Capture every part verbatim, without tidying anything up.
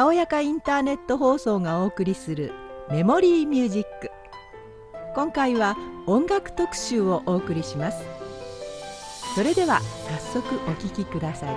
たおやかインターネット放送がお送りするメモリーミュージック。今回は音楽特集をお送りします。それでは早速お聴きください。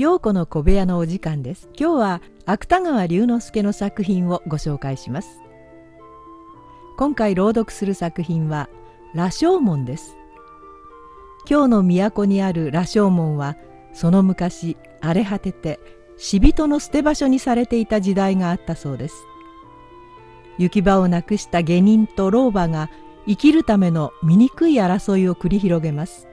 陽子の小部屋のお時間です。今日は芥川龍之介の作品をご紹介します。今回朗読する作品は羅生門です。京の都にある羅生門はその昔荒れ果てて死人の捨て場所にされていた時代があったそうです。行き場をなくした下人と老婆が生きるための醜い争いを繰り広げます。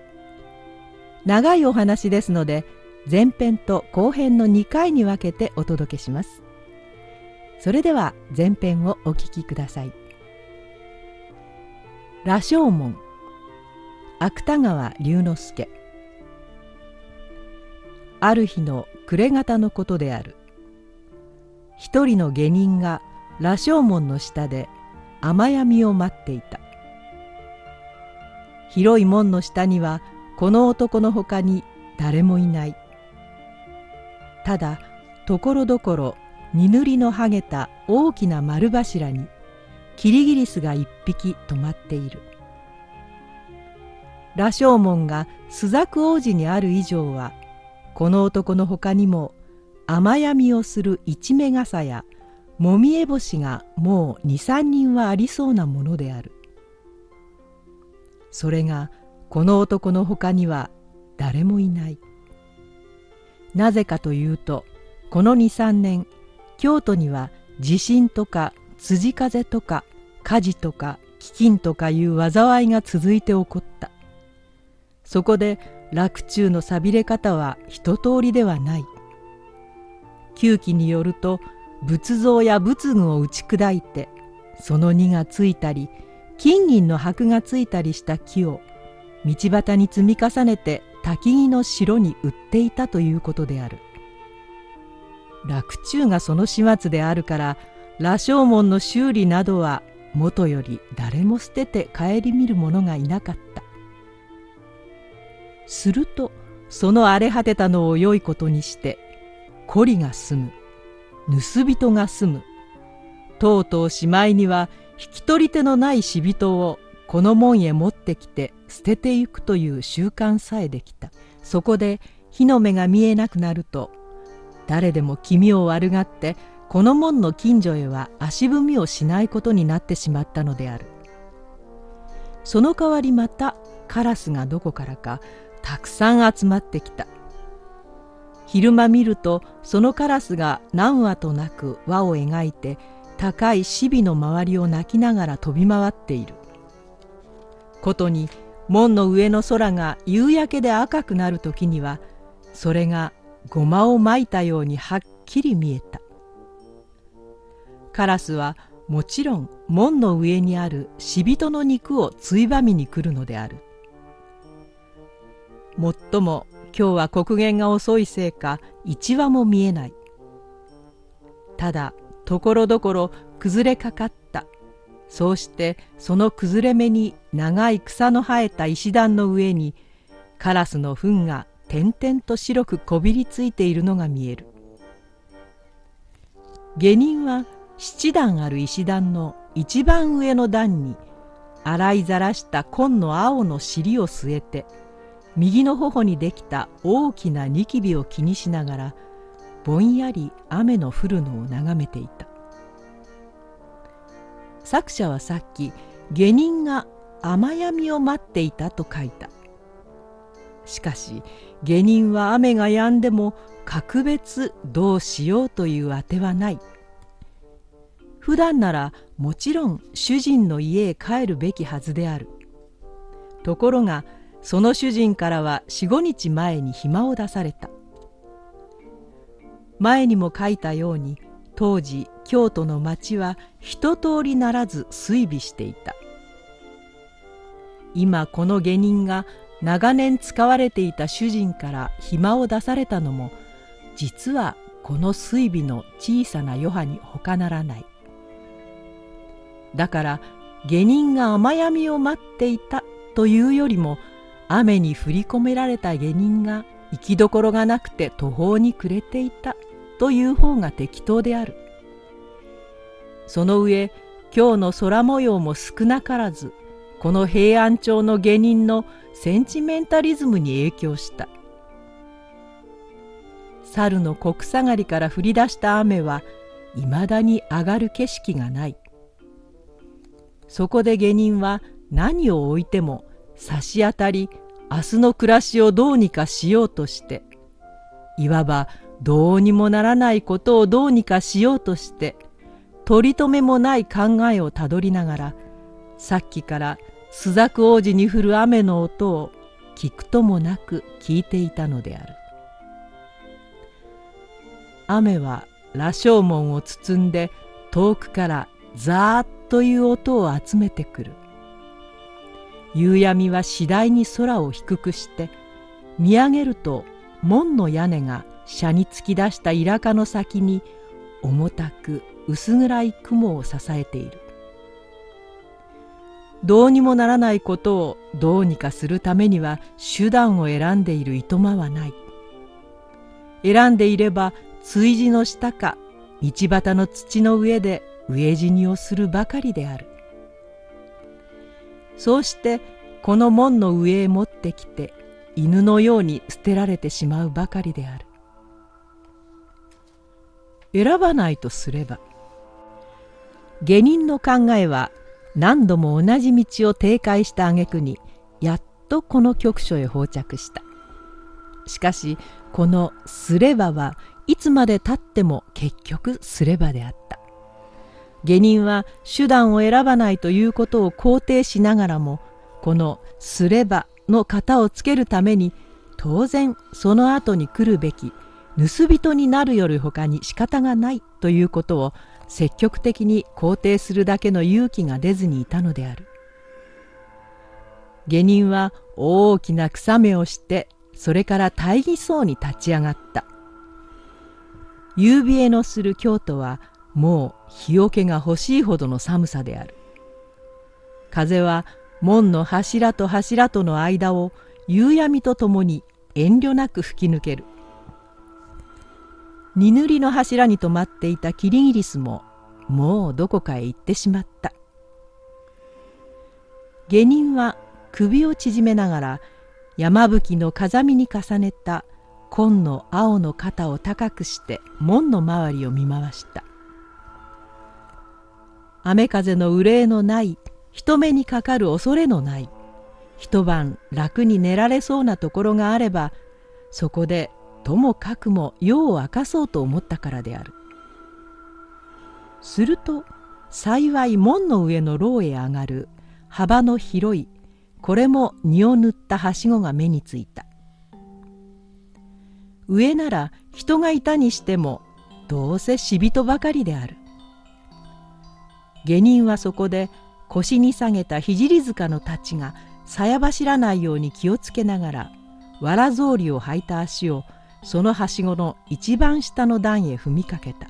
長いお話ですので前編と後編のにかいに分けてお届けします。それでは前編をお聞きください。羅生門、芥川龍之介。ある日の暮れ方のことである。一人の下人が羅生門の下で雨闇を待っていた。広い門の下にはこの男のほかに誰もいない。ただところどころに塗りのはげた大きな丸柱にキリギリスが一匹止まっている。羅生門が朱雀大路にある以上はこの男のほかにも雨闇をする一目傘やもみえ星がもうにさんにんはありそうなものである。それがこの男のほかには誰もいない。なぜかというと、このにさんねん、京都には地震とか辻風とか火事とか飢饉とかいう災いが続いて起こった。そこで洛中のさびれ方は一通りではない。旧記によると、仏像や仏具を打ち砕いて、その荷がついたり、金銀の箔がついたりした木を道端に積み重ねて、焚き木の城に売っていたということである。洛中がその始末であるから、羅生門の修理などはもとより誰も捨てて顧みる者がいなかった。するとその荒れ果てたのを良いことにして、孤児が住む、盗人が住む、とうとうしまいには引き取り手のない死人をこの門へ持ってきて捨てていくという習慣さえできた。そこで火の目が見えなくなると、誰でも気味を悪がってこの門の近所へは足踏みをしないことになってしまったのである。その代わりまたカラスがどこからかたくさん集まってきた。昼間見るとそのカラスが何羽となく輪を描いて、高いシビの周りを鳴きながら飛び回っている。ことに門の上の空が夕焼けで赤くなるときには、それがごまをまいたようにはっきり見えた。カラスはもちろん門の上にある死人の肉をついばみに来るのである。もっとも今日は刻限が遅いせいか一羽も見えない。ただところどころ崩れかかった。そうしてその崩れ目に長い草の生えた石段の上にカラスの糞が点々と白くこびりついているのが見える。下人は七段ある石段の一番上の段に洗いざらした紺の青の尻を据えて、右の頬にできた大きなニキビを気にしながら、ぼんやり雨の降るのを眺めていた。作者はさっき下人が雨闇を待っていたと書いた。しかし下人は雨が止んでも格別どうしようというあてはない。普段ならもちろん主人の家へ帰るべきはずである。ところがその主人からは四五日前に暇を出された。前にも書いたように、当時京都の町は一通りならず衰微していた。今この下人が長年使われていた主人から暇を出されたのも、実はこの衰微の小さな余波に他ならない。だから下人が雨闇を待っていたというよりも、雨に降り込められた下人が行きどころがなくて途方に暮れていたという方が適当である。その上今日の空模様も少なからずこの平安町の下人のセンチメンタリズムに影響した。猿の小草刈りから降り出した雨はいまだに上がる景色がない。そこで下人は何を置いても差し当たり明日の暮らしをどうにかしようとして、いわばどうにもならないことをどうにかしようとして取り留めもない考えをたどりながら、さっきから朱雀大路に降る雨の音を聞くともなく聞いていたのである。雨は羅生門を包んで遠くからザーッという音を集めてくる。夕闇は次第に空を低くして見上げると、門の屋根が車に突き出したイラカの先に重たく薄暗い雲を支えている。どうにもならないことをどうにかするためには手段を選んでいるいとまはない。選んでいれば築地の下か道端の土の上で飢え死にをするばかりである。そうしてこの門の上へ持ってきて犬のように捨てられてしまうばかりである。選ばないとすれば、下人の考えは何度も同じ道を停滞した挙句にやっとこの局所へ到着した。しかしこのすればはいつまでたっても結局すればであった。下人は手段を選ばないということを肯定しながらも、このすればの型をつけるために当然その後に来るべき盗人になるより他に仕方がないということを積極的に肯定するだけの勇気が出ずにいたのである。下人は大きな草目をして、それから大義そうに立ち上がった。夕冷えのする京都はもう日よけが欲しいほどの寒さである。風は門の柱と柱との間を夕闇とともに遠慮なく吹き抜ける。二塗りの柱に止まっていたキリギリスももうどこかへ行ってしまった。下人は首を縮めながら山吹の風見に重ねた紺の青の肩を高くして門の周りを見回した。雨風の憂いのない、人目にかかる恐れのない、一晩楽に寝られそうなところがあれば、そこでともかくも夜を明かそうと思ったからである。すると幸い門の上の牢へ上がる幅の広い、これも荷を塗ったはしごが目についた。上なら人がいたにしてもどうせ死人ばかりである。下人はそこで腰に下げた聖塚の太刀がさや走らないように気をつけながら、わら草履を履いた足をそのはしごの一番下の段へ踏みかけた。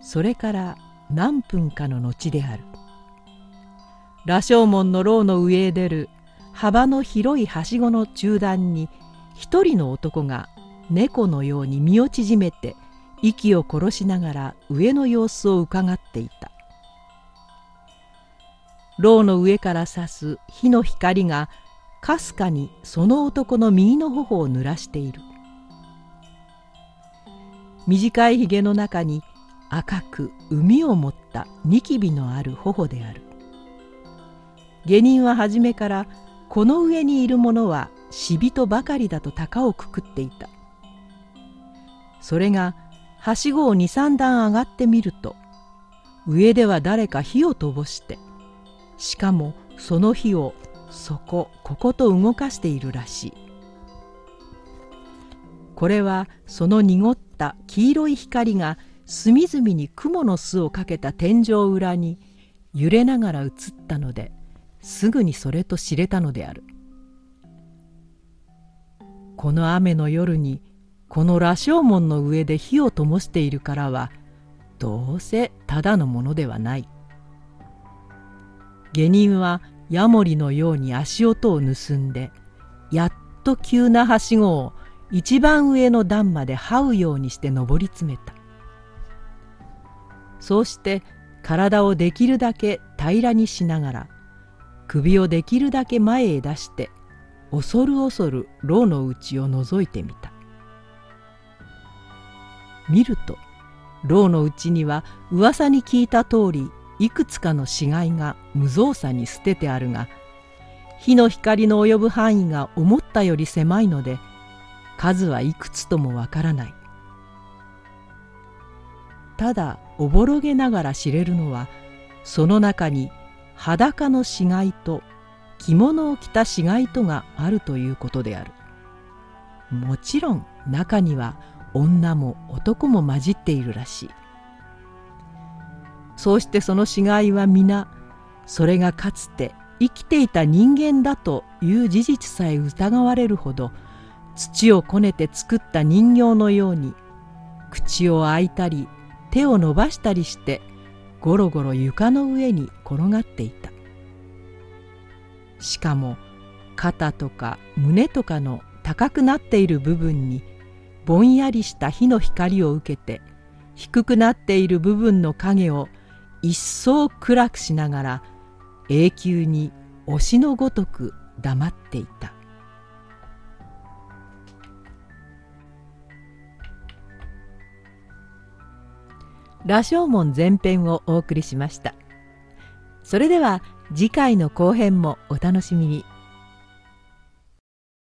それから何分かの後である。羅生門の牢の上へ出る幅の広いはしごの中段に一人の男が猫のように身を縮めて息を殺しながら上の様子をうかがっていた。牢の上からさす火の光がかすかにその男の右の頬を濡らしている。短いひげの中に赤く膿を持ったニキビのある頬である。下人は初めからこの上にいる者は死人ばかりだと高をくくっていた。それがはしごを二三段上がってみると、上では誰か火をとぼして、しかもその火をそこここと動かしているらしい。これはその濁った黄色い光が隅々に雲の巣をかけた天井裏に揺れながら映ったので、すぐにそれと知れたのである。この雨の夜にこの羅生門の上で火を灯しているからは、どうせただのものではない。下人はヤモリのように足音を盗んで、やっと急なはしごを一番上の段まで這うようにして登り詰めた。そうして体をできるだけ平らにしながら、首をできるだけ前へ出して、恐る恐る牢の内を覗いてみた。見ると牢のうちには噂に聞いた通りいくつかの死骸が無造作に捨ててあるが、火の光の及ぶ範囲が思ったより狭いので数はいくつともわからない。ただおぼろげながら知れるのは、その中に裸の死骸と着物を着た死骸とがあるということである。もちろん中には女も男も混じっているらしい。そうしてその死骸は皆、それがかつて生きていた人間だという事実さえ疑われるほど、土をこねて作った人形のように、口を開いたり手を伸ばしたりして、ゴロゴロ床の上に転がっていた。しかも肩とか胸とかの高くなっている部分に、ぼんやりした火の光を受けて、低くなっている部分の影を一層暗くしながら、永久に推しのごとく黙っていた。羅生門前編をお送りしました。それでは次回の後編もお楽しみに。